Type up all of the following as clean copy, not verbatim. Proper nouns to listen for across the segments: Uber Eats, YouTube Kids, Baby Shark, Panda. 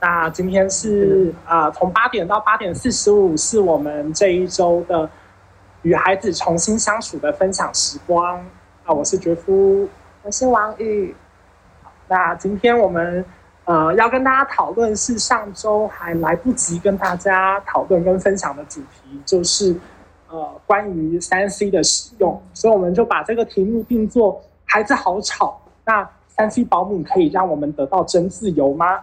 那今天是从8点到8点45是我们这一周的与孩子重新相处的分享时光。我是觉夫，我是王宇。那今天我们要跟大家讨论是上周还来不及跟大家讨论跟分享的主题，就是关于3C 的使用，所以我们就把这个题目定做“孩子好吵”。那3C 保姆可以让我们得到真自由吗？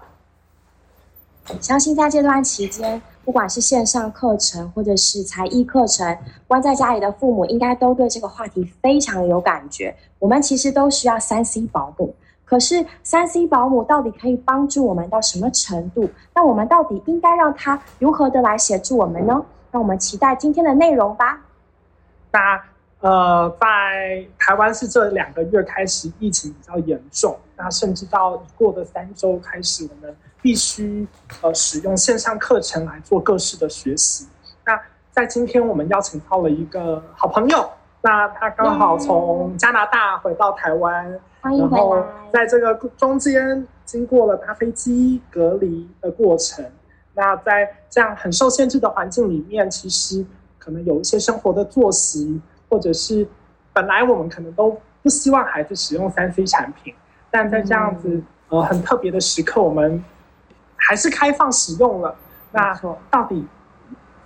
相信在这段期间，不管是线上课程或者是才艺课程，关在家里的父母应该都对这个话题非常有感觉。我们其实都需要 3C 保姆，可是 3C 保姆到底可以帮助我们到什么程度？那我们到底应该让他如何的来协助我们呢？让我们期待今天的内容吧。那在台湾是这2个月开始疫情比较严重，那甚至到过的3周开始，我们必须使用线上课程来做各式的学习。那在今天我们邀请到了一个好朋友，那他刚好从加拿大回到台湾，然后在这个中间经过了搭飞机隔离的过程。那在这样很受限制的环境里面，其实可能有一些生活的作息，或者是本来我们可能都不希望孩子使用 3C 产品，但在这样子很特别的时刻，我们还是开放使用了。那到底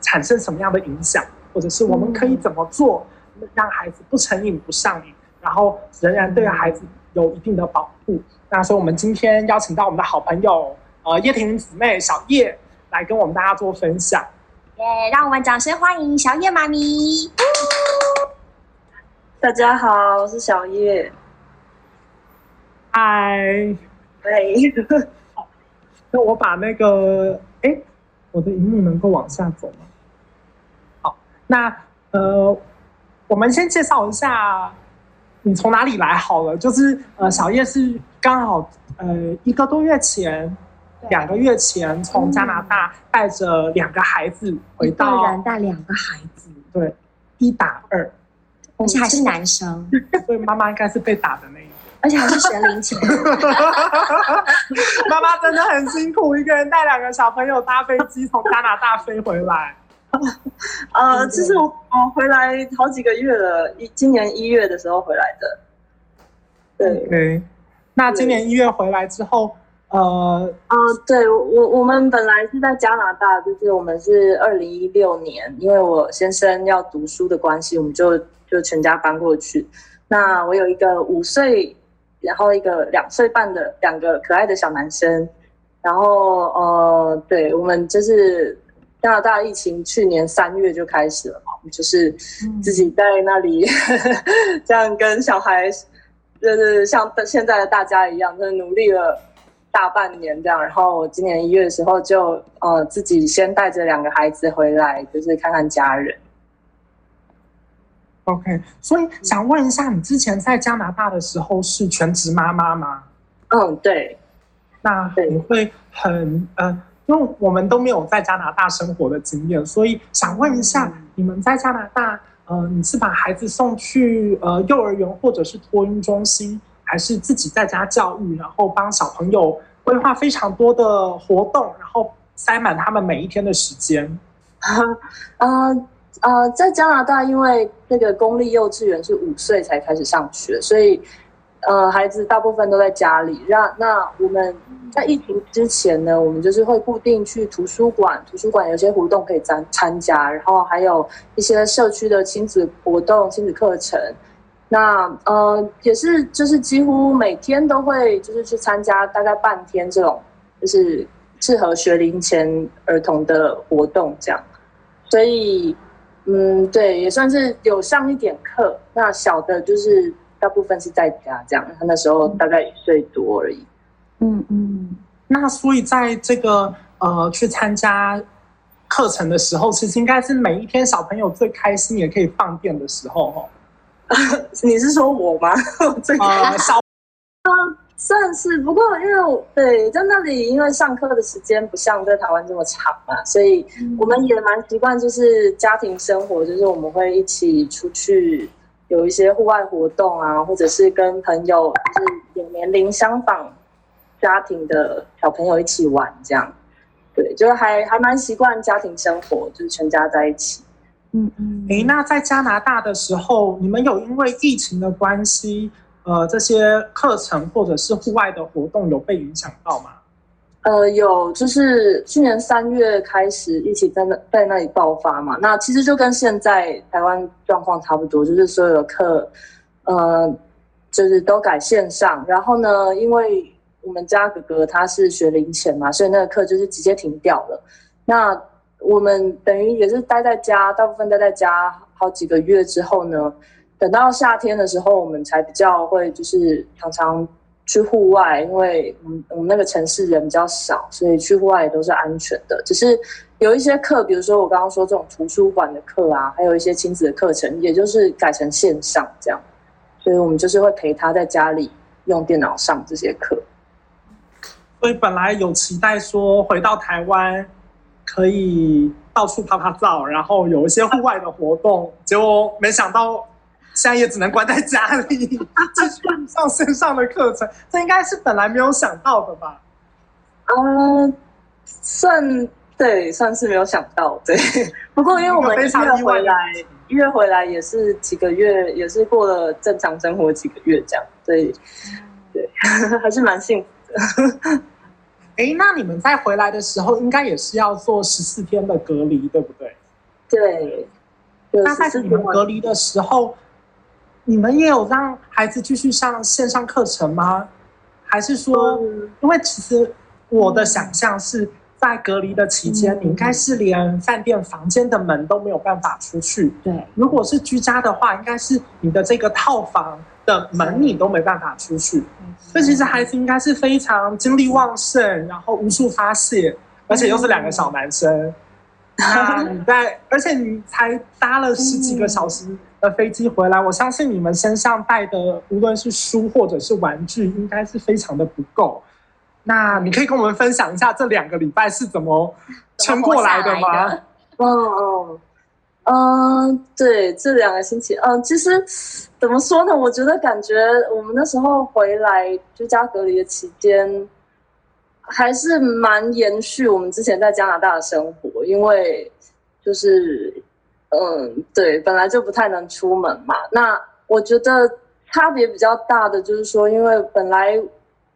产生什么样的影响，或者是我们可以怎么做让孩子不成瘾不上瘾，然后仍然对孩子有一定的保护？那所以我们今天邀请到我们的好朋友叶婷姊妹小叶来跟我们大家做分享。让我们掌声欢迎小叶妈咪。大家好，我是小叶。嗨。喂。那我把那个，我的荧幕能够往下走吗？好，那我们先介绍一下你从哪里来好了。就是小叶是刚好1个多月前、2个月前从加拿大带着2个孩子回到，一个人带2个孩子，对，1打2。而且还是男生，所以妈妈应该是被打的那一个，而且还是学龄前。妈妈真的很辛苦，一个人带2个小朋友搭飞机从加拿大飞回来。其实我回来好几个月了，今年1月的时候回来的。对，okay。 那今年1月回来之后，对，我们本来是在加拿大，就是我们是2016年，因为我先生要读书的关系，我们就全家搬过去。那我有一个5岁，然后一个2岁半的2个可爱的小男生。然后对，我们就是加拿大疫情去年3月就开始了嘛，我们就是自己在那里这样跟小孩，就是像现在的大家一样，就是努力了大半年这样。然后我今年1月的时候就自己先带着2个孩子回来，就是看看家人。OK， 所以想问一下，你之前在加拿大的时候是全职妈妈吗？对。那你会很因为我们都没有在加拿大生活的经验，所以想问一下，你们在加拿大你是把孩子送去幼儿园或者是托婴中心，还是自己在家教育，然后帮小朋友规划非常多的活动，然后塞满他们每一天的时间？在加拿大，因为那个公立幼稚园是5岁才开始上学，所以孩子大部分都在家里。那我们在疫情之前呢，我们就是会固定去图书馆有些活动可以参加，然后还有一些社区的亲子活动、亲子课程。那也是就是几乎每天都会就是去参加大概半天这种就是适合学龄前儿童的活动这样，所以对，也算是有上一点课。那小的就是大部分是在家这样，他那时候大概1岁多而已。那所以在这个去参加课程的时候，其实应该是每一天小朋友最开心也可以放电的时候哦。你是说我吗？这个算是，不过因为对在那里，因为上课的时间不像在台湾这么长嘛，所以我们也蛮习惯，就是家庭生活，就是我们会一起出去有一些户外活动啊，或者是跟朋友就是有年龄相仿家庭的小朋友一起玩这样。对，就是还蛮习惯家庭生活，就是全家在一起。嗯嗯。哎，那在加拿大的时候，你们有因为疫情的关系，这些课程或者是户外的活动有被影响到吗？有，就是去年3月开始疫情在那里爆发嘛，那其实就跟现在台湾状况差不多，就是所有的课，就是都改线上。然后呢，因为我们家哥哥他是学龄前嘛，所以那个课就是直接停掉了。那我们等于也是待在家，大部分待在家好几个月之后呢，等到夏天的时候，我们才比较会就是常常去户外，因为我们那个城市人比较少，所以去户外也都是安全的。只是有一些课，比如说我刚刚说这种图书馆的课啊，还有一些亲子的课程，也就是改成线上这样。所以我们就是会陪他在家里用电脑上这些课。所以本来有期待说回到台湾可以到处拍拍照，然后有一些户外的活动，结果没想到现在也只能关在家里继续上线上的课程。这应该是本来没有想到的吧？算是没有想到，对。不过因为我们一月回来也是几个月，也是过了正常生活几个月这样，所以对，还是蛮幸福。那你们在回来的时候应该也是要做14天的隔离，对不对？对。那在你们隔离的时候，你们也有让孩子继续上线上课程吗？还是说，因为其实我的想象是在隔离的期间，你应该是连饭店房间的门都没有办法出去。对，如果是居家的话，应该是你的这个套房的门你都没办法出去，所以其实孩子应该是非常精力旺盛，然后无处发泄，而且又是2个小男生。而且你才搭了10几个小时的飞机回来，我相信你们身上带的无论是书或者是玩具应该是非常的不够。那你可以跟我们分享一下这2个礼拜是怎么撑过来的吗？对，这2个星期，其实怎么说呢？我觉得感觉我们那时候回来居家隔离的期间，还是蛮延续我们之前在加拿大的生活，因为就是对，本来就不太能出门嘛。那我觉得差别比较大的就是说，因为本来。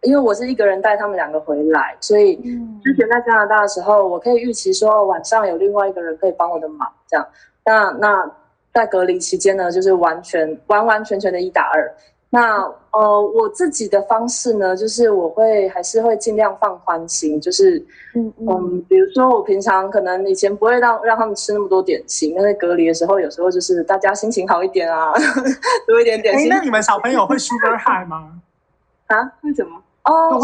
因为我是一个人带他们2个回来，所以之前在加拿大的时候，我可以预期说晚上有另外一个人可以帮我的忙，这样。那在隔离期间呢，就是完全的1打2。那我自己的方式呢，就是我还是会尽量放宽心，就是比如说我平常可能以前不会让他们吃那么多点心，但是隔离的时候，有时候就是大家心情好一点啊，多一点点心。那你们小朋友会 sugar high 吗？啊？为什么？哦，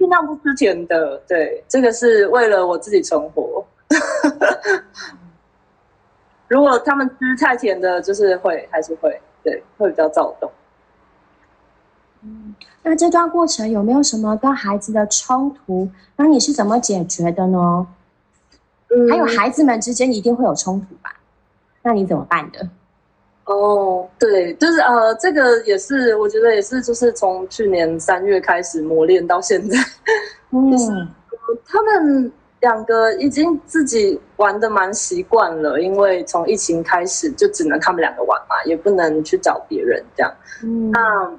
尽量不吃甜的，对，这个是为了我自己存活。如果他们吃太甜的，就是还是会，对，会比较躁动。那这段过程有没有什么跟孩子的冲突？那你是怎么解决的呢？还有孩子们之间一定会有冲突吧？那你怎么办的？对，就是这个也是，我觉得也是，就是从去年3月开始磨练到现在，就是他们2个已经自己玩的蛮习惯了，因为从疫情开始就只能他们2个玩嘛，也不能去找别人这样。那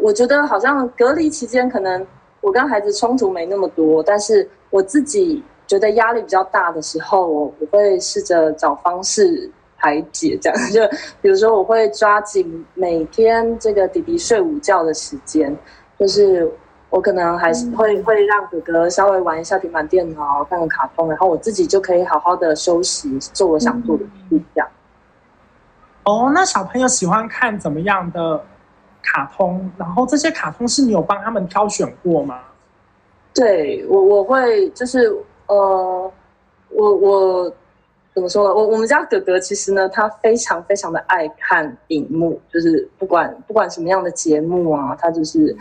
我觉得好像隔离期间，可能我跟孩子冲突没那么多，但是我自己觉得压力比较大的时候，我会试着找方式。排解这样，就比如说我会抓紧每天这个弟弟睡午觉的时间，就是我可能还是会让哥哥稍微玩一下平板电脑，看个卡通，然后我自己就可以好好的休息，做我想做的事这样。那小朋友喜欢看怎么样的卡通？然后这些卡通是你有帮他们挑选过吗？对，我会就是我。怎么说呢？我们家哥哥其实呢，他非常非常的爱看荧幕，就是不管什么样的节目啊，他就是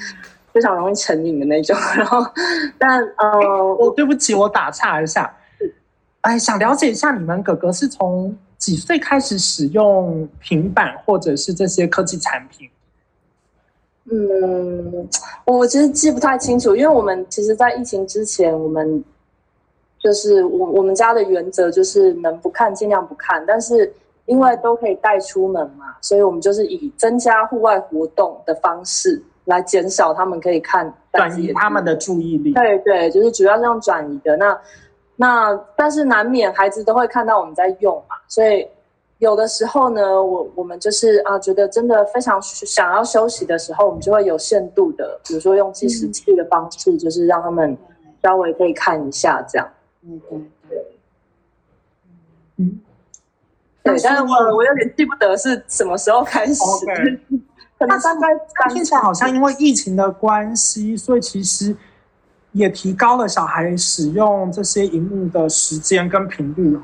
非常容易成瘾的那种。然后，但我对不起，我打岔一下。想了解一下，你们哥哥是从几岁开始使用平板或者是这些科技产品？我其实记不太清楚，因为我们其实在疫情之前，我们就是我们家的原则就是能不看尽量不看，但是因为都可以带出门嘛，所以我们就是以增加户外活动的方式来减少他们可以看，转移他们的注意力。对对，就是主要是用转移的。那但是难免孩子都会看到我们在用嘛，所以有的时候呢，我们就是啊，觉得真的非常想要休息的时候，我们就会有限度的，比如说用计时器的方式，就是让他们稍微可以看一下这样。对，但是我有点记不得是什么时候开始。Okay. 可能但听起来好像因为疫情的关系，所以其实也提高了小孩使用这些荧幕的时间跟频率哦。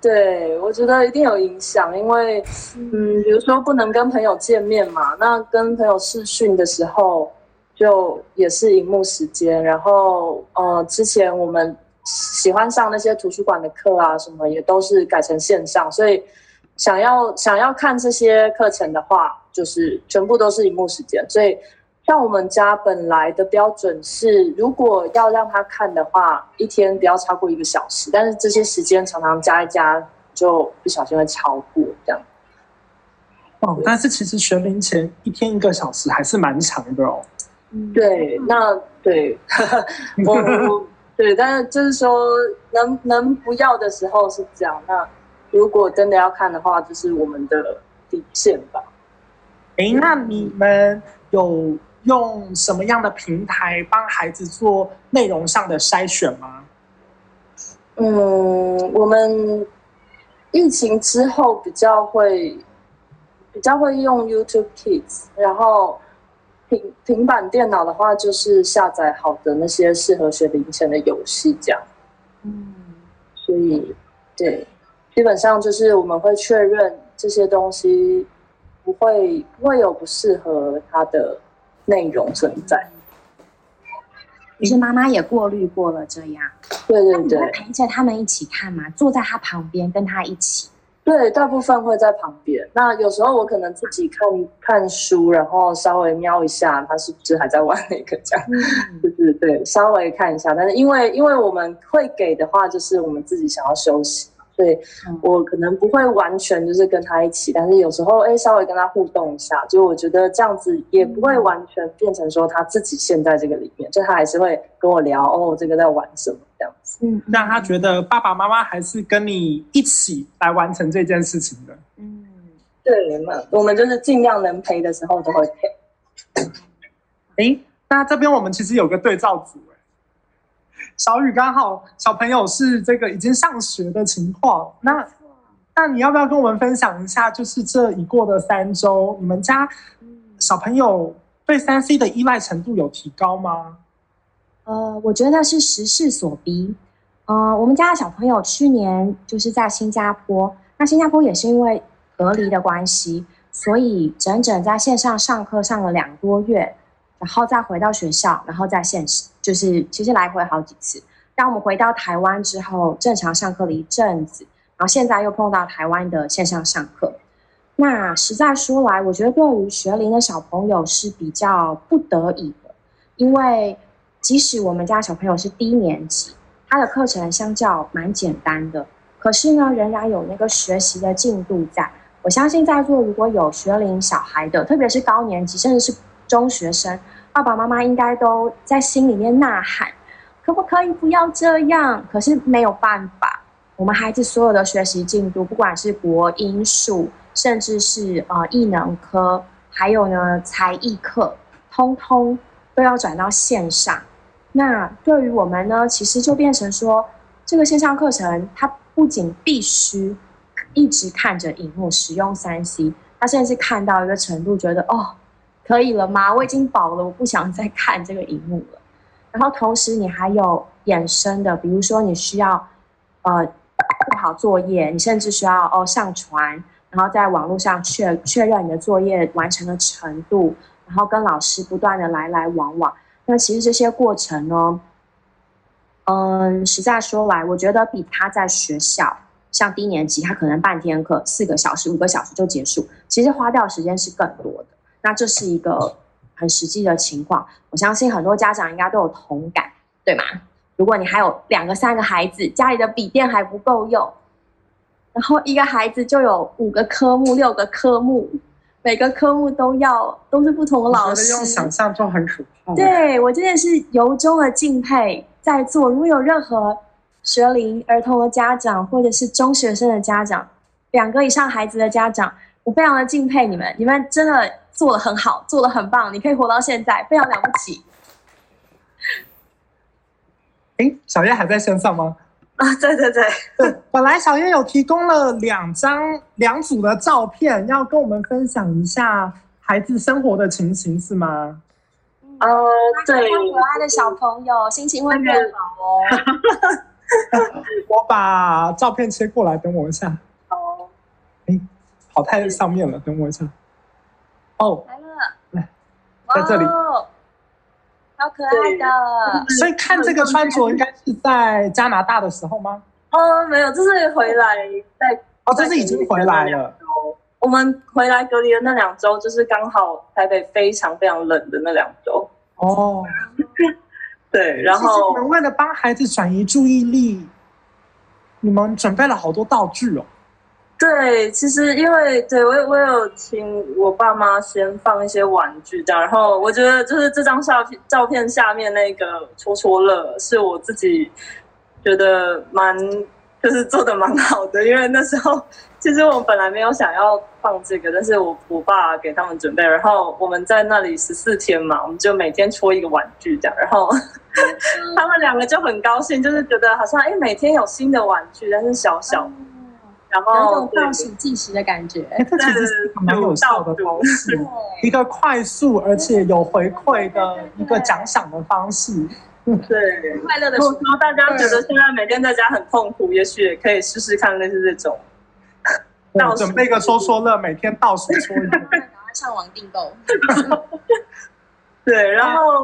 对，我觉得一定有影响，因为比如说不能跟朋友见面嘛，那跟朋友视讯的时候就也是荧幕时间，然后之前我们喜欢上那些图书馆的课啊什么也都是改成线上，所以想要看这些课程的话，就是全部都是荧幕时间。所以像我们家本来的标准是，如果要让他看的话，一天不要超过1个小时。但是这些时间常常加一加，就不小心会超过这样。哦，但是其实学龄前一天1个小时还是蛮长的哦。对，那对，我对，但是就是说能不要的时候是这样。那如果真的要看的话，就是我们的底线吧。哎，那你们有用什么样的平台帮孩子做内容上的筛选吗？我们疫情之后比较会用 YouTube Kids， 然后平板电脑的话就是下载好的那些适合学龄前的游戏这样。所以对，基本上就是我们会确认这些东西不会有不适合他的内容存在。其实妈妈也过滤过了这样。对对对。你会陪着他们一起看吗？坐在他旁边跟他一起？对，大部分会在旁边。那有时候我可能自己看书，然后稍微瞄一下他是不是还在玩那个这样。就是对，稍微看一下。但是因为我们会给的话，就是我们自己想要休息。对，我可能不会完全就是跟他一起，但是有时候稍微跟他互动一下，就我觉得这样子也不会完全变成说他自己陷在这个里面，就他还是会跟我聊这个在玩什么这样子。让他觉得爸爸妈妈还是跟你一起来完成这件事情的。对，我们就是尽量能陪的时候都会陪。那这边我们其实有个对照组。小雨刚好小朋友是这个已经上学的情况，那你要不要跟我们分享一下，就是这一过的3周，你们家小朋友对 3C 的依赖程度有提高吗？我觉得是时势所逼。我们家的小朋友去年就是在新加坡，那新加坡也是因为隔离的关系，所以整整在线上上课上了2个多月。然后再回到学校，然后再就是其实来回好几次。当我们回到台湾之后，正常上课了一阵子，然后现在又碰到台湾的线上上课。那实在说来，我觉得对于学龄的小朋友是比较不得已的，因为即使我们家小朋友是低年级，他的课程相较蛮简单的，可是呢，仍然有那个学习的进度在。我相信在座如果有学龄小孩的，特别是高年级，甚至是中学生，爸爸妈妈应该都在心里面呐喊，可不可以不要这样？可是没有办法，我们孩子所有的学习进度，不管是国英数，甚至是艺能科，还有呢才艺课，通通都要转到线上。那对于我们呢，其实就变成说，这个线上课程它不仅必须一直看着荧幕使用 3C， 它甚至看到一个程度，觉得可以了吗？我已经饱了，我不想再看这个荧幕了。然后同时你还有衍生的，比如说你需要做好作业，你甚至需要上传，然后在网络上确认你的作业完成的程度，然后跟老师不断的来往。那其实这些过程呢，实在说来，我觉得比他在学校像低年级，他可能半天课4个小时、5个小时就结束，其实花掉的时间是更多的。那这是一个很实际的情况，我相信很多家长应该都有同感，对吗？如果你还有2个3个孩子，家里的笔电还不够用，然后一个孩子就有5个科目6个科目，每个科目都是不同的老师，用想象就很可怕。对，我真的是由衷的敬佩在座如果有任何学龄儿童的家长或者是中学生的家长，2个以上孩子的家长，我非常的敬佩你们，你们真的做得很好，做得很棒，你可以活到现在，非常了不起。小月还在线上吗？啊，对，本来小月有提供了2组的照片，要跟我们分享一下孩子生活的情形是吗？对，可爱的小朋友心情会变好哦。我把照片切过来，等我一下。哦，跑太上面了，等我一下。哦，来了，来，在这里。好可爱的！所以看这个穿着应该是在加拿大的时候吗？没有，这是回来在这是已经回来了。我们回来隔离的那2周，就是刚好台北非常非常冷的那2周。哦，对，然后你们为了帮孩子转移注意力，你们准备了好多道具哦。对，其实因为我有请我爸妈先放一些玩具这样，然后我觉得就是这张照片下面那个戳戳乐是我自己觉得就是做的蛮好的，因为那时候其实我本来没有想要放这个，但是我爸给他们准备，然后我们在那里14天嘛，我们就每天戳一个玩具这样，然后他们2个就很高兴，就是觉得好像每天有新的玩具，但是小小的。然后有一种倒数计时的感觉，这其实是蛮有效的方式，一个快速而且有回馈的一个奖赏的方式。对，快乐的。如果说大家觉得现在每天在家很痛苦，也许也可以试试看类似这种。准备一个说说乐，每天倒数说一下。赶快上网订购。对，然后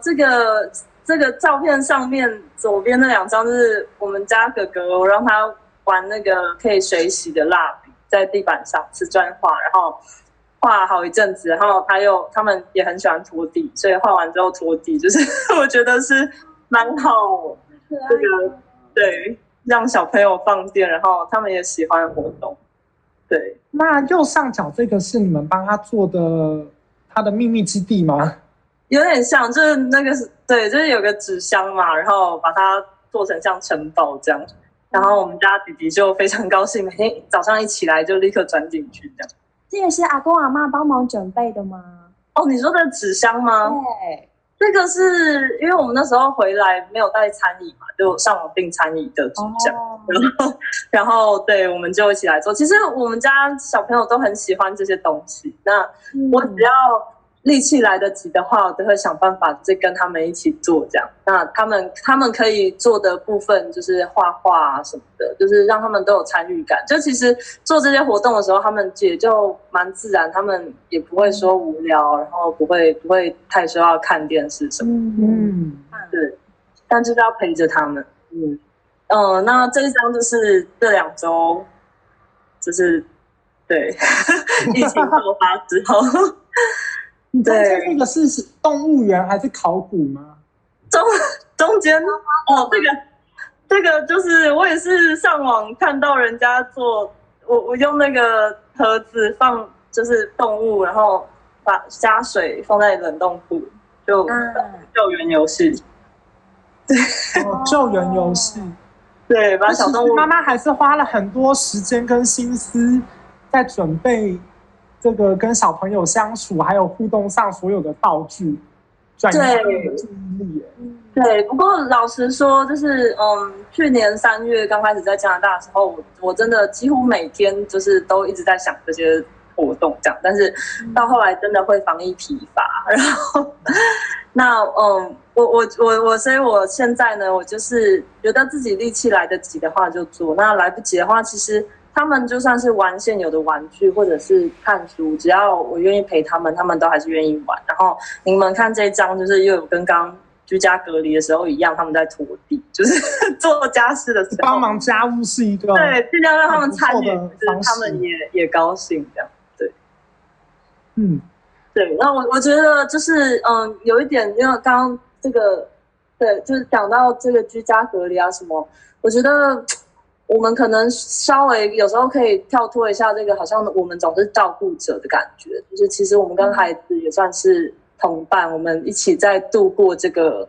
这个照片上面左边那2张是我们家哥哥，我让他玩那个可以水洗的蜡笔，在地板上瓷砖画，然后画好一阵子，然后他们也很喜欢拖地，所以画完之后拖地，就是我觉得是蛮好这个对，让小朋友放电，然后他们也喜欢活动。对，那右上角这个是你们帮他做的他的秘密基地吗？有点像，就是那个对，就是有个纸箱嘛，然后把它做成像城堡这样。然后我们家弟弟就非常高兴，每天早上一起来就立刻钻进去这样。这也是阿公阿嬷帮忙准备的吗？哦，你说的纸箱吗？对，这个是因为我们那时候回来没有带餐椅嘛，就上网订餐椅的纸箱。哦、然后对，我们就一起来做。其实我们家小朋友都很喜欢这些东西。那我只要力气来得及的话，我都会想办法就跟他们一起做这样。那他们可以做的部分就是画画啊什么的，就是让他们都有参与感。就其实做这些活动的时候，他们也就蛮自然，他们也不会说无聊，然后不会太说要看电视什么的。对，但就是要陪着他们。那这一张就是这2周，就是对疫情爆发之后。你中间那个是动物园还是考古吗？中间这个就是我也是上网看到人家做，我用那个盒子放就是动物，然后把加水放在冷冻库，就救援游戏。对，救援游戏。对，把小动物。妈妈还是花了很多时间跟心思在准备。这个跟小朋友相处还有互动上所有的道具，转移注意力。对，不过老实说，就是去年3月刚开始在加拿大的时候，我真的几乎每天就是都一直在想这些活动这样，但是到后来真的会防疫疲乏，然后那所以我现在呢，我就是觉得自己力气来得及的话就做，那来不及的话，其实。他们就算是玩现有的玩具，或者是看书，只要我愿意陪他们，他们都还是愿意玩。然后你们看这一张，就是又有跟刚居家隔离的时候一样，他们在拖地，就是做家事的时候帮忙家务是一个对，尽量让他们参与，就是他们也高兴这样。对，对，那我觉得就是有一点，因为刚刚这个，对，就是讲到这个居家隔离啊什么，我觉得我们可能稍微有时候可以跳脱一下这个，好像我们总是照顾者的感觉，就是其实我们跟孩子也算是同伴，我们一起在度过这个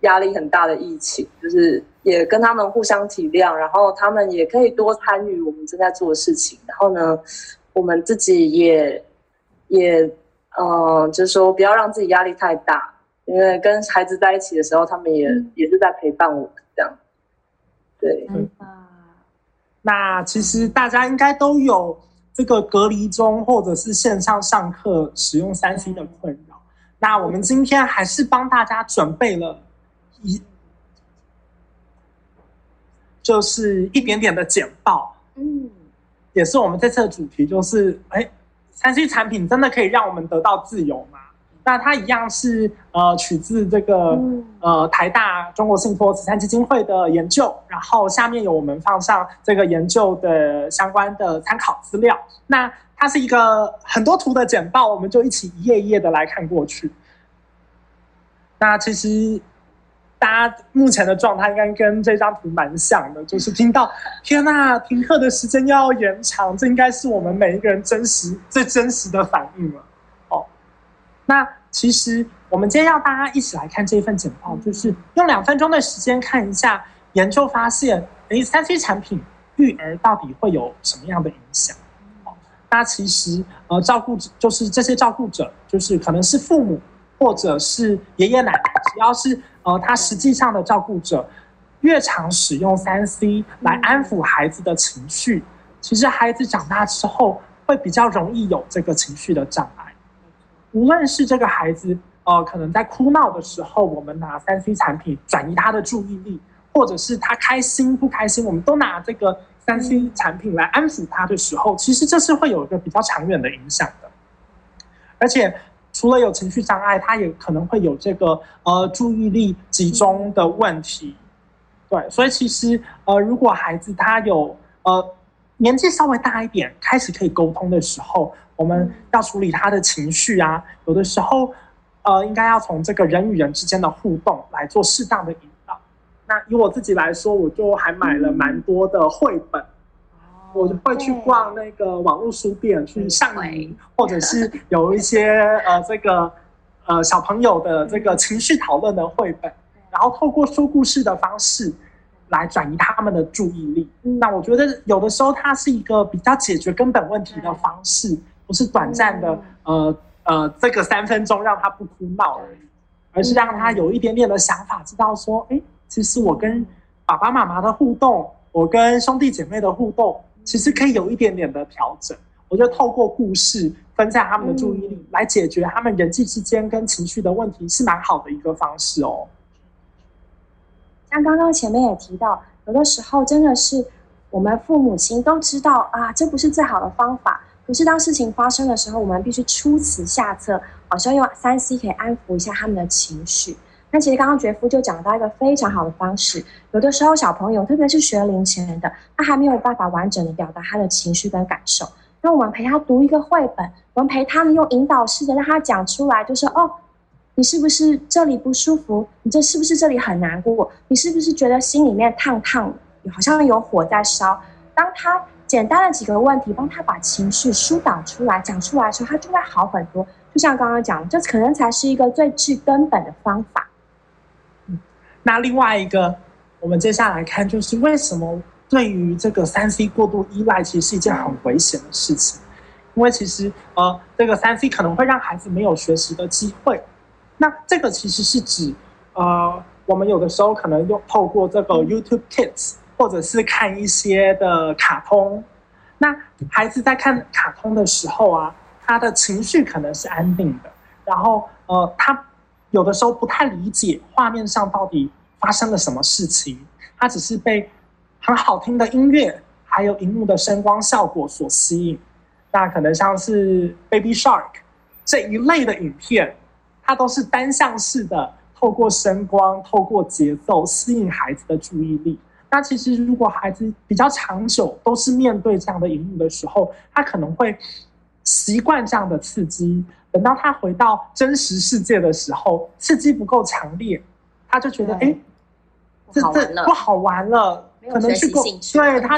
压力很大的疫情，就是也跟他们互相体谅，然后他们也可以多参与我们正在做的事情，然后呢，我们自己也就是说不要让自己压力太大，因为跟孩子在一起的时候，他们也是在陪伴我们这样。对，那其实大家应该都有这个隔离中或者是线上上课使用3C 的困扰。那我们今天还是帮大家准备了一点点的简报。也是我们这次的主题，就是3C 产品真的可以让我们得到自由吗？那它一样是取自这个台大中国信托慈善基金会的研究，然后下面有我们放上这个研究的相关的参考资料。那它是一个很多图的简报，我们就一起一页一页的来看过去。那其实大家目前的状态应该跟这张图蛮像的，就是听到天啊，停课的时间要延长，这应该是我们每一个人最真实的反应了。那其实我们今天要大家一起来看这份简报，就是用2分钟的时间看一下研究发现，3C 产品育儿到底会有什么样的影响。那其实就是这些照顾者，就是可能是父母或者是爷爷奶奶，只要是他实际上的照顾者，越常使用 3C 来安抚孩子的情绪，其实孩子长大之后会比较容易有这个情绪的障碍。无论是这个孩子可能在哭闹的时候，我们拿 3C 产品转移他的注意力，或者是他开心不开心，我们都拿这个 3C 产品来安抚他的时候，其实这是会有一个比较长远的影响的。而且除了有情绪障碍，他也可能会有这个注意力集中的问题。对，所以其实如果孩子他有年纪稍微大一点，开始可以沟通的时候，我们要处理他的情绪啊，有的时候应该要从这个人与人之间的互动来做适当的引导。那以我自己来说，我就还买了蛮多的绘本，我就会去逛那个网络书店去上瘾，或者是有一些这个小朋友的这个情绪讨论的绘本，然后透过说故事的方式来转移他们的注意力。那我觉得有的时候它是一个比较解决根本问题的方式，不是短暂的这个3分钟让他不哭闹而已，而是让他有一点点的想法，知道说其实我跟爸爸妈妈的互动，我跟兄弟姐妹的互动，其实可以有一点点的调整。我就透过故事分散他们的注意力，来解决他们人际之间跟情绪的问题，是蛮好的一个方式哦。像刚刚前面也提到，有的时候真的是我们父母亲都知道啊，这不是最好的方法，可是当事情发生的时候，我们必须出此下策，好像用 3C 可以安抚一下他们的情绪。那其实刚刚觉夫就讲到一个非常好的方式，有的时候小朋友特别是学龄前的，他还没有办法完整的表达他的情绪跟感受，那我们陪他读一个绘本，我们陪他们用引导式的让他讲出来，就是你是不是这里不舒服？你这是不是这里很难过？你是不是觉得心里面烫烫的，好像有火在烧？当他简单的几个问题帮他把情绪疏导出来、讲出来的时候，他就会好很多。就像刚刚讲，这可能才是一个最治根本的方法。那另外一个，我们接下来看就是为什么对于这个 3C 过度依赖，其实是一件很危险的事情，因为其实这个 3C 可能会让孩子没有学习的机会。那这个其实是指我们有的时候可能透过这个 YouTube Kids 或者是看一些的卡通，那孩子在看卡通的时候啊，他的情绪可能是安定的，然后他有的时候不太理解画面上到底发生了什么事情，他只是被很好听的音乐还有荧幕的声光效果所吸引。那可能像是 Baby Shark 这一类的影片，它都是单向式的，透过声光、透过节奏吸引孩子的注意力。那其实如果孩子比较长久都是面对这样的荧幕的时候，他可能会习惯这样的刺激的等到他回到真实世界的时候，刺激不够强烈，他就觉得哎，这不好玩了，可能去过，对他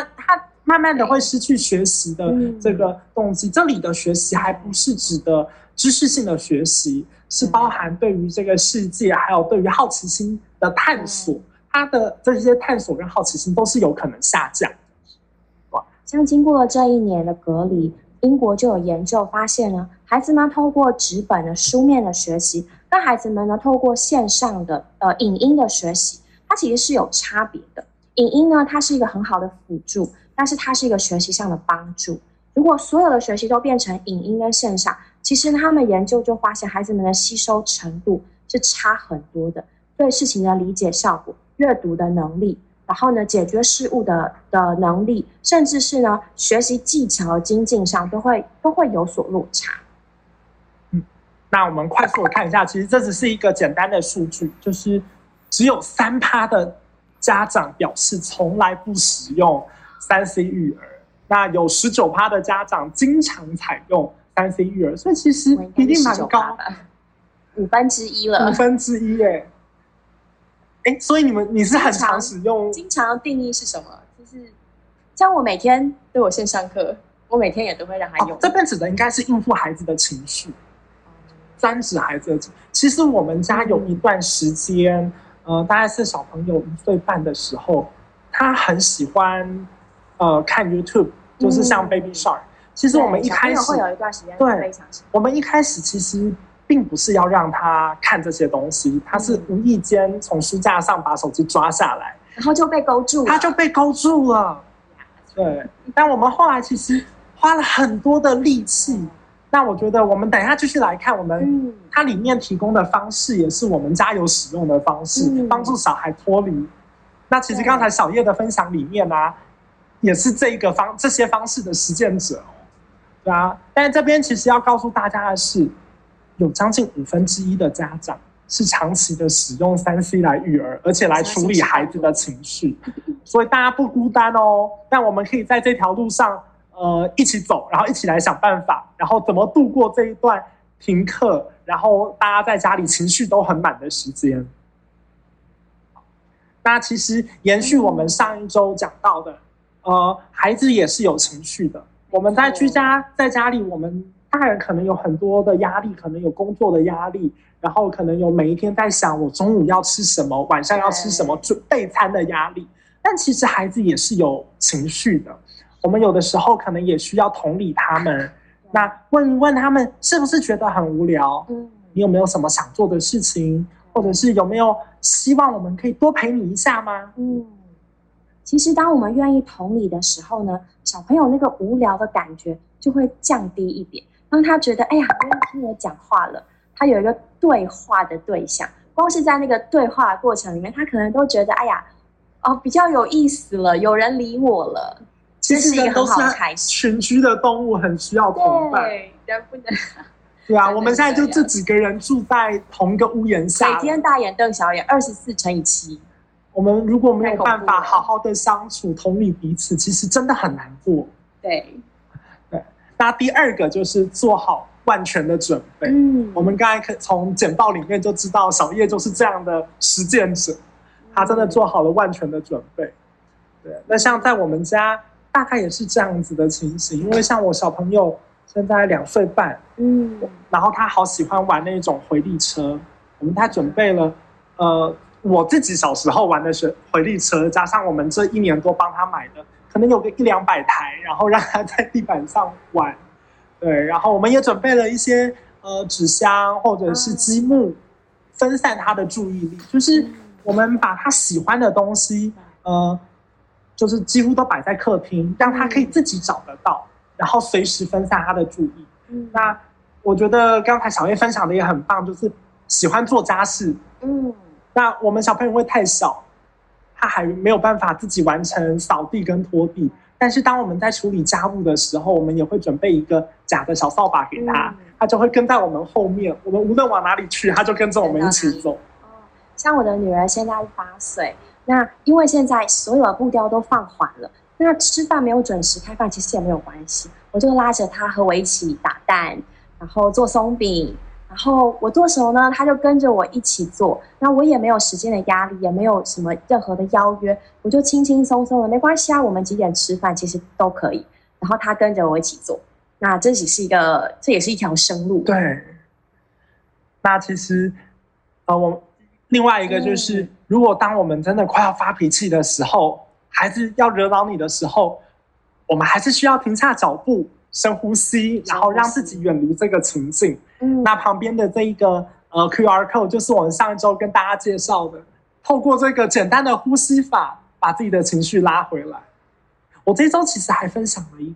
慢慢的会失去学习的这个动机。这里的学习还不是指的知识性的学习，是包含对于这个世界，还有对于好奇心的探索。他的这些探索跟好奇心都是有可能下降的。像经过了这一年的隔离，英国就有研究发现呢，孩子们透过纸本的书面的学习，跟孩子们呢透过线上的影音的学习，它其实是有差别的。影音呢，它是一个很好的辅助，但是它是一个学习上的帮助。如果所有的学习都变成影音跟线上，其实他们研究就发现孩子们的吸收程度是差很多的，对事情的理解效果、阅读的能力，然后呢解决事物 的能力，甚至是呢学习技巧精进上都会有所落差。那我们快速看一下，其实这只是一个简单的数据，就是只有 3% 的家长表示从来不使用 3C 育儿，那有 19% 的家长经常采用 3C 育儿，所以其实一定蛮高，五分之一耶。所以你是很常使用？经常的定义是什么？就是像我每天对我线上课，我每天也都会让他用。这边指的应该是应付孩子的情绪，专指孩子的情绪。其实我们家有一段时间，大概是小朋友1岁半的时候，他很喜欢看 YouTube， 就是像 Baby Shark。其实我们一开始小朋友会有一段时间非常喜欢。我们一开始其实并不是要让他看这些东西，他是无意间从书架上把手机抓下来，然后就被勾住了，对，但我们后来其实花了很多的力气。那我觉得我们等一下继续来看，我们它里面提供的方式也是我们家有使用的方式，帮助小孩脱离。那其实刚才小叶的分享里面啊，也是这些方式的实践者，对啊。但这边其实要告诉大家的是，有将近1/5的家长是长期的使用 3C 来育儿，而且来处理孩子的情绪，所以大家不孤单哦。但我们可以在这条路上，一起走，然后一起来想办法，然后怎么度过这一段停课，然后大家在家里情绪都很满的时间。那其实延续我们上一周讲到的，孩子也是有情绪的。我们在在家里，我们大人可能有很多的压力，可能有工作的压力，然后可能有每一天在想我中午要吃什么，晚上要吃什么，准备餐的压力。但其实孩子也是有情绪的，我们有的时候可能也需要同理他们，那问一问他们是不是觉得很无聊，你有没有什么想做的事情，或者是有没有希望我们可以多陪你一下吗？其实当我们愿意同理的时候呢，小朋友那个无聊的感觉就会降低一点，让他觉得哎呀，不用听我讲话了，他有一个对话的对象，光是在那个对话的过程里面，他可能都觉得哎呀，比较有意思了，有人理我了，这是一个很好的开始。群居的动物很需要同伴，对，不能。对啊，我们现在就这几个人住在同一个屋檐下，每天大眼瞪小眼，24×7。我们如果没有办法好好的相处，同理彼此，其实真的很难过。对。那第二个就是做好万全的准备。我们刚才从简报里面就知道，小叶就是这样的实践者，他真的做好了万全的准备。对，那像在我们家大概也是这样子的情形，因为像我小朋友现在2岁半，然后他好喜欢玩那种回力车，我们他准备了我自己小时候玩的回力车，加上我们这1年多帮他买的，可能有个100-200台，然后让他在地板上玩。对，然后我们也准备了一些纸箱或者是积木，分散他的注意力，就是我们把他喜欢的东西就是几乎都摆在客厅，让他可以自己找得到，然后随时分散他的注意。那我觉得刚才小叶分享的也很棒，就是喜欢做家事。那我们小朋友会太小，他还没有办法自己完成扫地跟拖地，但是当我们在处理家务的时候，我们也会准备一个假的小扫把给他，他就会跟在我们后面，我们无论往哪里去，他就跟着我们一起走。像我的女儿现在8岁。那因为现在所有的步调都放缓了，那吃饭没有准时开饭其实也没有关系，我就拉着他和我一起打蛋，然后做松饼，然后我做什么呢，他就跟着我一起做，那我也没有时间的压力，也没有什么任何的邀约，我就轻轻松松的，没关系啊，我们几点吃饭其实都可以，然后他跟着我一起做，那这也是一条生路。对，那其实我另外一个就是、如果当我们真的快要发脾气的时候，孩子要惹恼你的时候，我们还是需要停下脚步，深呼吸，然后让自己远离这个情境。那旁边的这一个QR code 就是我们上周跟大家介绍的，透过这个简单的呼吸法，把自己的情绪拉回来。我这周其实还分享了一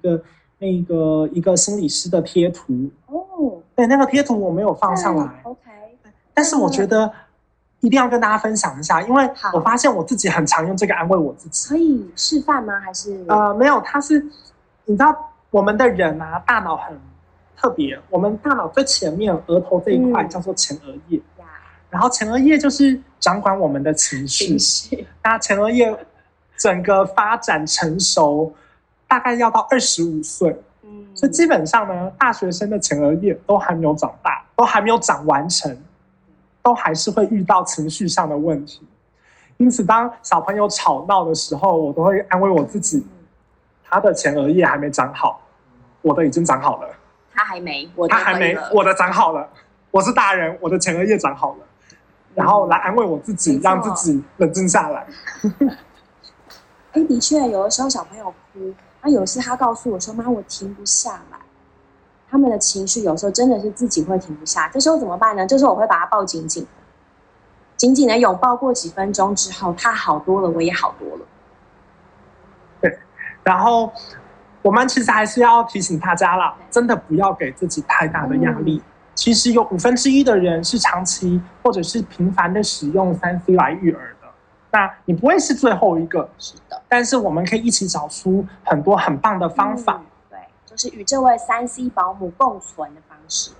个心理师的贴图哦，对，那个贴图我没有放上来，但是我觉得一定要跟大家分享一下，因为我发现我自己很常用这个安慰我自己。可以示范吗？还是没有，它是你知道。我们的人啊，大脑很特别。我们大脑最前面额头这一块叫做前额叶，然后前额叶就是掌管我们的情绪。那前额叶整个发展成熟，大概要到25岁。所以基本上呢，大学生的前额叶都还没有长大，都还没有长完成，都还是会遇到情绪上的问题。因此，当小朋友吵闹的时候，我都会安慰我自己，他的前额叶还没长好。我的已经长好了，他还没，我的长好了，我是大人，我的前额叶长好了，然后来安慰我自己，让自己冷静下来。的确，有的时候小朋友哭，那有时他告诉我说：“妈，我停不下来。”他们的情绪有时候真的是自己会停不下，这时候怎么办呢？这时候我会把他抱紧紧的，紧紧的拥抱过几分钟之后，他好多了，我也好多了。对，然后。我们其实还是要提醒大家啦，真的不要给自己太大的压力。其实有1/5的人是长期或者是频繁的使用3C 来育儿的，那你不会是最后一个。是的，但是我们可以一起找出很多很棒的方法。对，就是与这位3C 保姆共存的方式。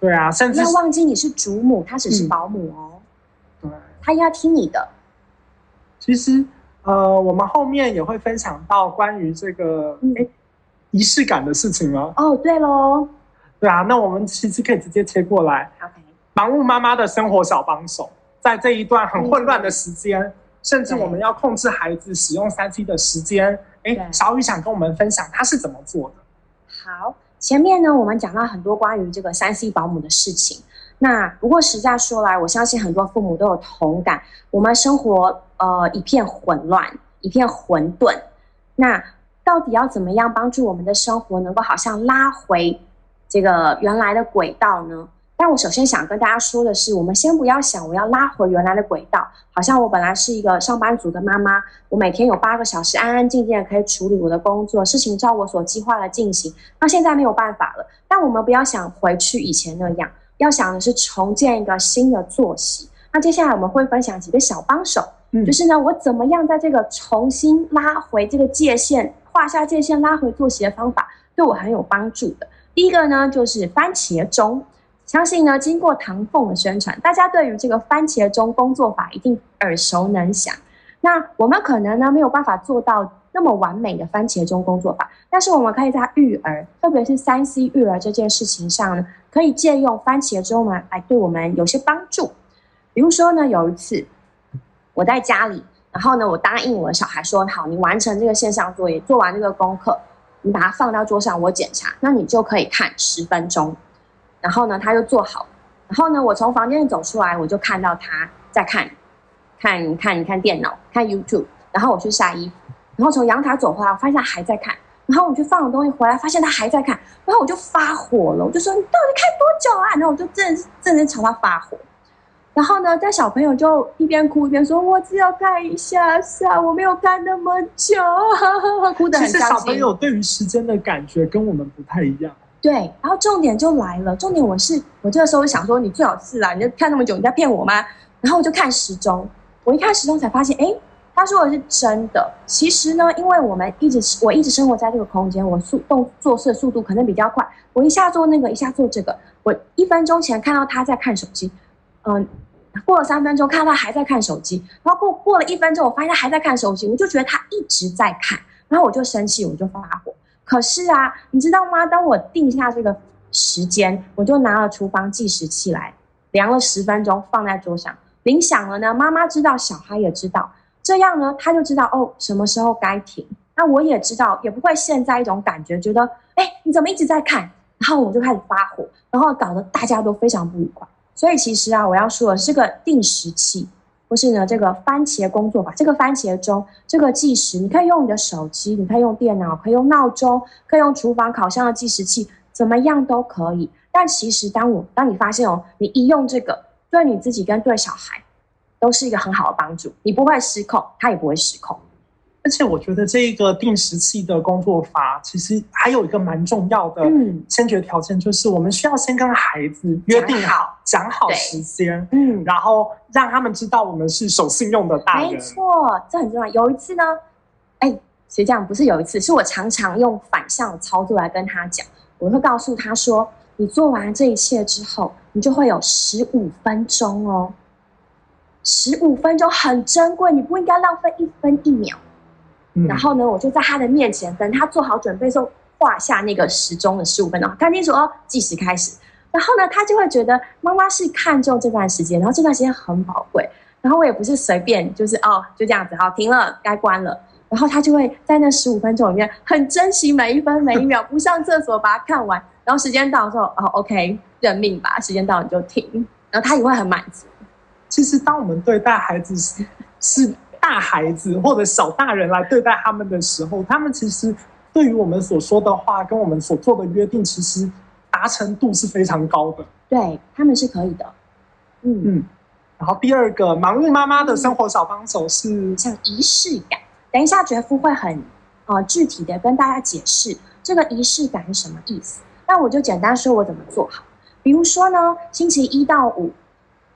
对啊，甚至不要忘记你是主母，她只是保姆哦。对，她要听你的。其实我们后面也会分享到关于这个仪式感的事情吗？哦，对咯。对啊，那我们其实可以直接切过来。Okay. 忙碌妈妈的生活小帮手，在这一段很混乱的时间，甚至我们要控制孩子使用3C 的时间。小雨想跟我们分享她是怎么做的。好，前面呢我们讲到很多关于这个3C 保姆的事情。那不过实在说来，我相信很多父母都有同感，我们生活一片混乱，一片混沌。那到底要怎么样帮助我们的生活能够好像拉回这个原来的轨道呢？但我首先想跟大家说的是，我们先不要想我要拉回原来的轨道，好像我本来是一个上班族的妈妈，我每天有8个小时安安静静的可以处理我的工作，事情照我所计划的进行，那现在没有办法了。但我们不要想回去以前那样，要想的是重建一个新的作息。那接下来我们会分享几个小帮手，就是呢，我怎么样在这个重新拉回这个界限，画下界限拉回作息的方法对我很有帮助的。第一个呢就是番茄钟，相信呢经过唐凤的宣传，大家对于这个番茄钟工作法一定耳熟能详。那我们可能呢没有办法做到那么完美的番茄钟工作法，但是我们可以在育儿，特别是 3C 育儿这件事情上呢，可以借用番茄钟来对我们有些帮助。比如说呢，有一次我在家里，然后呢，我答应我的小孩说：“好，你完成这个线上作业，做完这个功课，你把它放到桌上，我检查，那你就可以看10分钟。”然后呢，他就做好。然后呢，我从房间走出来，我就看到他在看电脑，看 YouTube。然后我去晒衣服，然后从阳台走回来，我发现他还在看。然后我去放了东西回来，发现他还在看。然后我就发火了，我就说：“你到底看多久啊？”然后我就真的朝他发火。然后呢，但小朋友就一边哭一边说：“我只要看一下下，我没有看那么久。”哭得很伤心。其实小朋友对于时间的感觉跟我们不太一样。对，然后重点就来了，重点我这个时候想说：“你最好是啦，你看那么久，你在骗我吗？”然后我就看时钟，我一看时钟才发现，他说的是真的。其实呢，因为我一直生活在这个空间，我做事的速度可能比较快，我一下做那个，一下做这个。我1分钟前看到他在看手机，过了3分钟，看到他还在看手机，然后过了1分钟，我发现他还在看手机，我就觉得他一直在看，然后我就生气，我就发火。可是啊，你知道吗？当我定下这个时间，我就拿了厨房计时器来量了10分钟，放在桌上。铃响了呢，妈妈知道，小孩也知道，这样呢，他就知道哦，什么时候该停。那我也知道，也不会陷在一种感觉，觉得哎，你怎么一直在看？然后我就开始发火，然后搞得大家都非常不愉快。所以其实啊，我要说的是这个定时器，或是呢这个番茄工作法，这个番茄钟，这个计时，你可以用你的手机，你可以用电脑，可以用闹钟，可以用厨房烤箱的计时器，怎么样都可以。但其实当你发现哦，你一用这个，对你自己跟对小孩都是一个很好的帮助，你不会失控，他也不会失控。而且我觉得这个定时器的工作法其实还有一个蛮重要的先决条件，就是我们需要先跟孩子约定好，讲好时间，然后让他们知道我们是守信用的大人。没错，这很重要。有一次呢，其实这样不是有一次，是我常常用反向的操作来跟他讲，我会告诉他说，你做完这一切之后，你就会有15分钟哦，15分钟很珍贵，你不应该浪费1分1秒。然后呢，我就在他的面前，等他做好准备的时候，画下那个时钟的15分钟，看清楚哦，计时开始。然后呢，他就会觉得妈妈是看重这段时间，然后这段时间很宝贵。然后我也不是随便，就是哦，就这样子，好，停了，该关了。然后他就会在那15分钟里面很珍惜每一分每一秒，不上厕所把它看完。然后时间到的时候，哦 ，OK， 认命吧，时间到你就停。然后他也会很满足。其实，当我们对待孩子是大孩子或者小大人来对待他们的时候，他们其实对于我们所说的话跟我们所做的约定，其实达成度是非常高的。对，他们是可以的。然后第二个忙碌妈妈的生活小帮手是像仪式感。等一下觉夫会很具体的跟大家解释这个仪式感是什么意思。那我就简单说我怎么做好。比如说呢，星期1到5。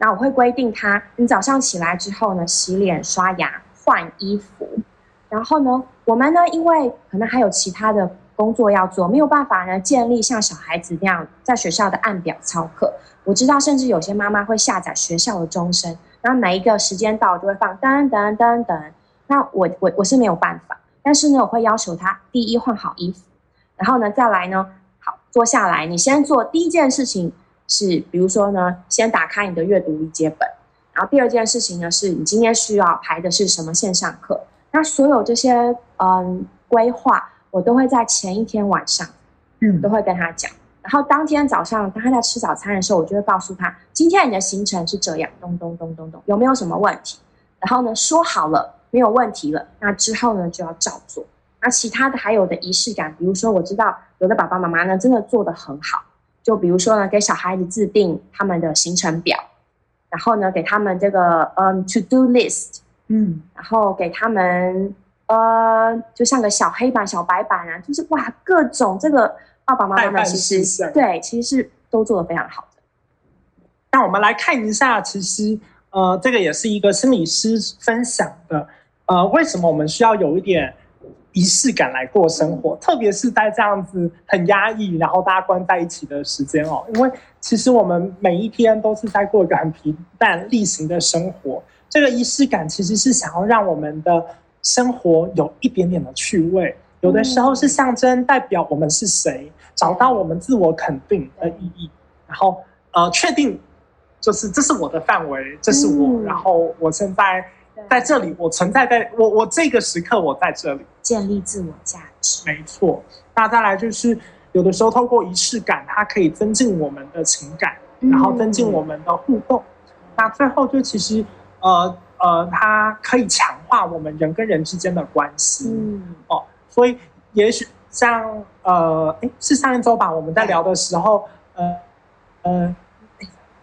那我会规定他，你早上起来之后呢，洗脸、刷牙、换衣服，然后呢，我们呢，因为可能还有其他的工作要做，没有办法呢建立像小孩子那样在学校的按表操课。我知道，甚至有些妈妈会下载学校的钟声，然后每一个时间到就会放噔噔噔噔。那我是没有办法，但是呢，我会要求他第一换好衣服，然后呢再来呢，好坐下来，你先做第一件事情。是，比如说呢，先打开你的阅读理解本，然后第二件事情呢，是你今天需要排的是什么线上课。那所有这些规划，我都会在前一天晚上，都会跟他讲。然后当天早上，当他在吃早餐的时候，我就会告诉他，今天你的行程是这样，咚咚咚咚咚，有没有什么问题？然后呢，说好了没有问题了，那之后呢就要照做。那其他的还有的仪式感，比如说我知道有的爸爸妈妈呢真的做得很好。就比如说呢，给小孩子制定他们的行程表，然后呢，给他们这个to do list， 然后给他们就像个小黑板、小白板啊，就是哇，各种这个爸爸妈妈们其实对，其实是都做得非常好的。那我们来看一下，其实这个也是一个心理师分享的，为什么我们需要有一点仪式感来过生活，特别是在这样子很压抑，然后大家关在一起的时间哦。因为其实我们每一天都是在过一个很平淡例行的生活，这个仪式感其实是想要让我们的生活有一点点的趣味，有的时候是象征代表我们是谁，找到我们自我肯定的意义，然后确定就是这是我的范围，这是我，然后我现在在这里，我存在在我这个时刻，我在这里建立自我价值。没错。那再来就是有的时候透过仪式感，它可以增进我们的情感，然后增进我们的互动。那最后就其实它可以强化我们人跟人之间的关系。所以也许像是上一周吧，我们在聊的时候，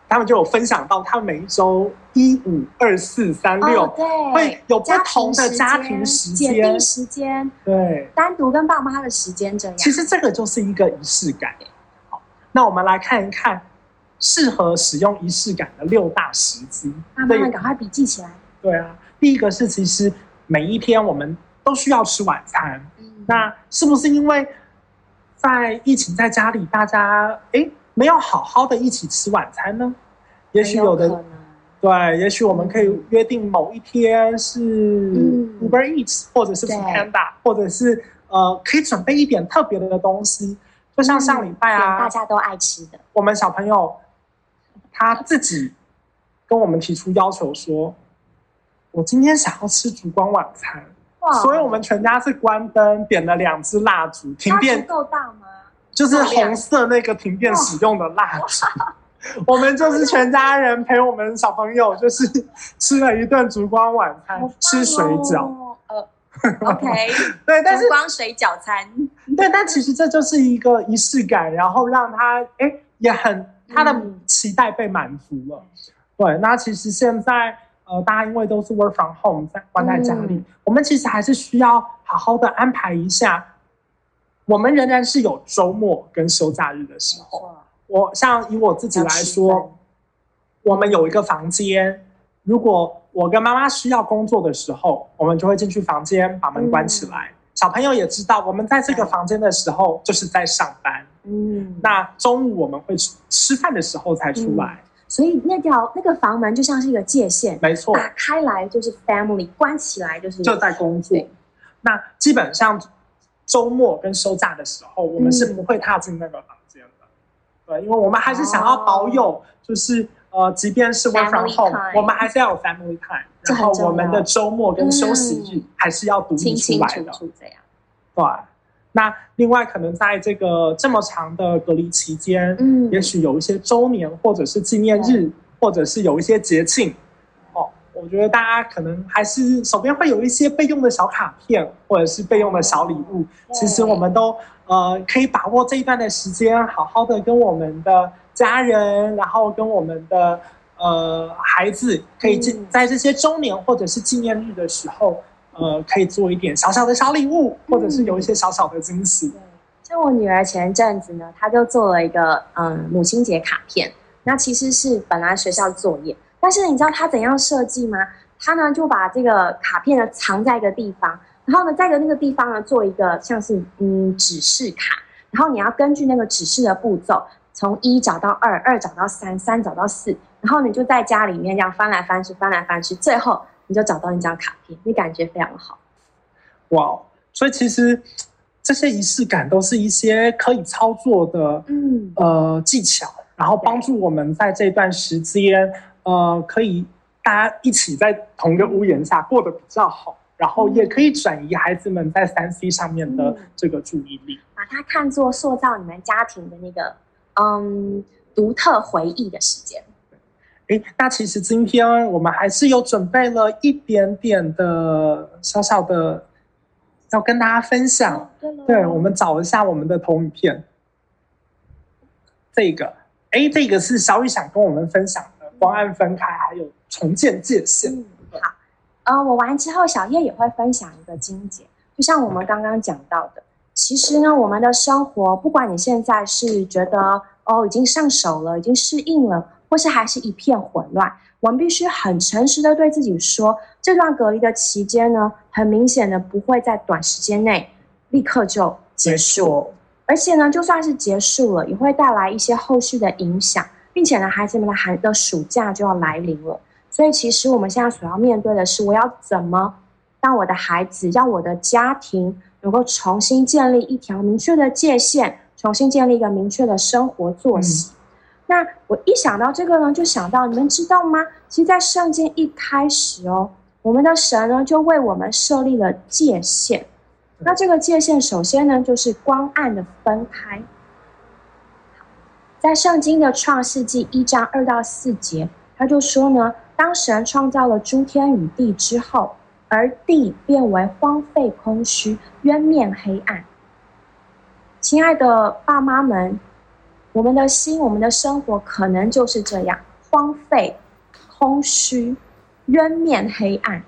他们就有分享到，他们每一周1、5、2、4、3、6会有不同的家庭时间、姐弟时间，对，单独跟爸妈的时间这样。其实这个就是一个仪式感。好，那我们来看一看适合使用仪式感的6大时机。妈妈们赶快笔记起来。对啊，第一个是其实每一天我们都需要吃晚餐。那是不是因为在疫情在家里，大家没有好好的一起吃晚餐呢？也许有的，对，也许我们可以约定某一天是 Uber Eats， 或者是 Panda， 或者是可以准备一点特别的东西，就像上礼拜啊，大家都爱吃的。我们小朋友他自己跟我们提出要求说，我今天想要吃烛光晚餐，所以我们全家是关灯，点了2支蜡烛，停电够大吗？就是红色那个停电使用的蜡烛。我们就是全家人陪我们小朋友，就是吃了一顿烛光晚餐，吃水饺。OK， 对，但是烛光水饺餐，对，但其实这就是一个仪式感，然后让他也很他的期待被满足了。对，那其实现在大家因为都是 work from home， 关在家里，我们其实还是需要好好的安排一下。我们仍然是有周末跟休假日的时候。像以我自己来说，我们有一个房间，如果我跟妈妈需要工作的时候，我们就会进去房间把门关起来。小朋友也知道我们在这个房间的时候就是在上班，那中午我们会吃饭的时候才出来，所以那个房门就像是一个界限，没错，打开来就是 family， 关起来就在工作。那基本上周末跟休假的时候，我们是不会踏进那个房间的。对，因为我们还是想要保有，就是即便是 work from home， 我们还是要有 family time， 然后我们的周末跟休息日还是要独立出来的，清清楚楚这样。对，那另外可能在这个这么长的隔离期间，也许有一些周年或者是纪念日，或者是有一些节庆，我觉得大家可能还是手边会有一些备用的小卡片，或者是备用的小礼物。其实我们都可以把握这一段的时间，好好的跟我们的家人，然后跟我们的孩子，可以在这些周年或者是纪念日的时候，可以做一点小小的小礼物，或者是有一些小小的惊喜。像我女儿前阵子呢，她就做了一个母亲节卡片，那其实是本来学校作业，但是你知道她怎样设计吗？她呢就把这个卡片呢藏在一个地方，然后呢在那个地方呢做一个像是指示卡，然后你要根据那个指示的步骤。从1找到2， 2找到3， 3找到4，然后你就在家里面这样翻来翻去，翻来翻去，最后你就找到一张卡片，你感觉非常好。哇！所以其实这些仪式感都是一些可以操作的技巧，然后帮助我们在这段时间可以大家一起在同一个屋檐下过得比较好。然后也可以转移孩子们在 3C 上面的这个注意力，把它看作塑造你们家庭的那个独特回忆的时间。那其实今天我们还是有准备了一点点的小小的要跟大家分享。对，我们找一下我们的投影片。这个是小雨想跟我们分享的光暗分开还有重建界限。好，我完之后小叶也会分享一个经节，就像我们刚刚讲到的，其实呢，我们的生活，不管你现在是觉得已经上手了，已经适应了，或是还是一片混乱，我们必须很诚实的对自己说，这段隔离的期间呢，很明显的不会在短时间内立刻就结束，而且呢，就算是结束了，也会带来一些后续的影响，并且呢，孩子们的暑假就要来临了，所以其实我们现在所要面对的是，我要怎么让我的孩子，让我的家庭能够重新建立一条明确的界限，重新建立一个明确的生活作息。那我一想到这个呢，就想到你们知道吗？其实，在圣经一开始我们的神呢就为我们设立了界限。那这个界限首先呢就是光暗的分开。在圣经的创世纪1章2到4节，他就说呢，当神创造了诸天与地之后，而地变为荒废空虚，渊面黑暗。亲爱的爸妈们，我们的心，我们的生活可能就是这样，荒废、空虚、渊面黑暗。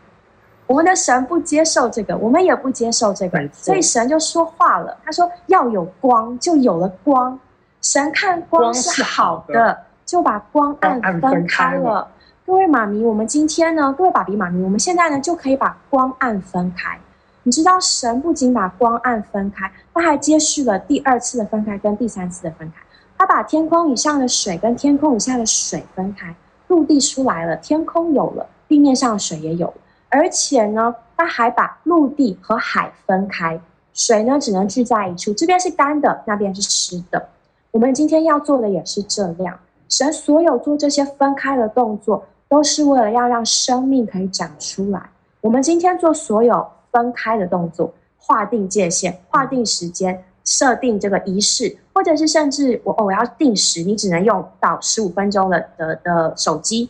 我们的神不接受这个，我们也不接受这个，所以神就说话了，他说要有光，就有了光。神看光是好的，就把光暗分开了。各位妈咪，我们今天呢，各位爸比妈咪，我们现在呢就可以把光暗分开。你知道神不仅把光暗分开，他还接续了第2次的分开跟第3次的分开。他把天空以上的水跟天空以下的水分开，陆地出来了，天空有了，地面上的水也有了，而且呢，他还把陆地和海分开。水呢只能聚在一处，这边是干的，那边是湿的。我们今天要做的也是这样，神所有做这些分开的动作都是为了要让生命可以长出来。我们今天做所有分开的动作，划定界限，划定时间，设定这个仪式，或者是甚至我要定时，你只能用到15分钟的手机，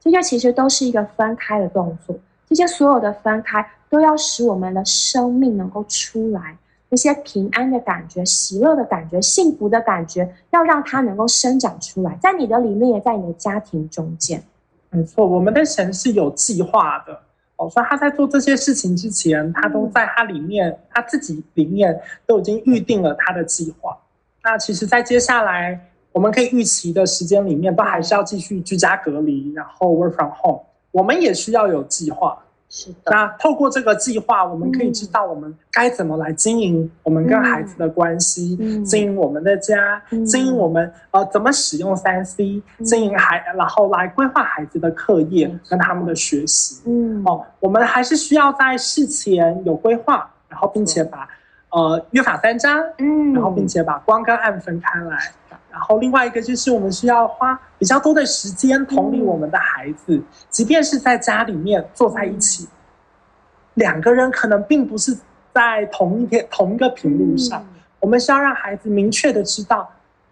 这些其实都是一个分开的动作。这些所有的分开都要使我们的生命能够出来，那些平安的感觉，喜乐的感觉，幸福的感觉，要让它能够生长出来，在你的里面也在你的家庭中间。没错，我们的神是有计划的哦，所以他在做这些事情之前，他都在他里面，他自己里面都已经预定了他的计划。那其实在接下来我们可以预期的时间里面，都还是要继续居家隔离，然后 work from home， 我们也需要有计划。是的，那透过这个计划，我们可以知道我们该怎么来经营我们跟孩子的关系，经营我们的家，经营我们怎么使用 3C， 经营然后来规划孩子的课业跟他们的学习。我们还是需要在事前有规划，然后并且把约法三章，然后并且把光跟暗分开来。然后另外一个就是我们需要花比较多的时间同理我们的孩子，即便是在家里面坐在一起，两个人可能并不是在同一个频率上，我们需要让孩子明确的知道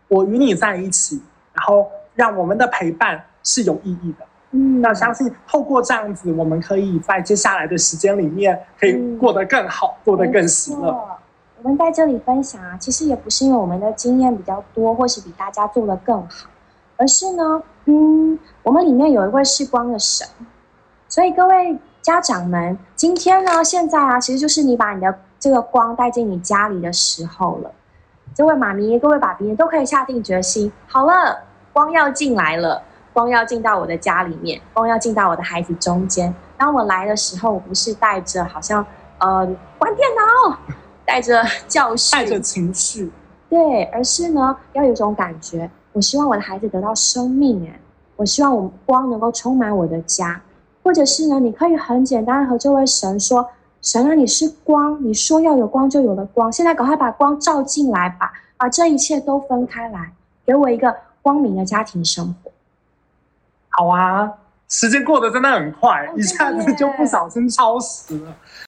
我与你在一起，然后让我们的陪伴是有意义的。那相信透过这样子，我们可以在接下来的时间里面可以过得更好，过得更喜乐。我们在这里分享其实也不是因为我们的经验比较多，或是比大家做得更好，而是呢，我们里面有一位是光的神，所以各位家长们，今天呢，现在其实就是你把你的这个光带进你家里的时候了。这位妈咪，各位爸比都可以下定决心，好了，光要进来了，光要进到我的家里面，光要进到我的孩子中间。当我来的时候，我不是带着好像关电脑，带着教训，带着情绪，对，而是呢，要有一种感觉，我希望我的孩子得到生命，我希望我光能够充满我的家。或者是呢，你可以很简单的和这位神说，神啊，你是光，你说要有光就有了光，现在赶快把光照进来吧，把这一切都分开来，给我一个光明的家庭生活。好啊，时间过得真的很快，一下子就不小心超时了。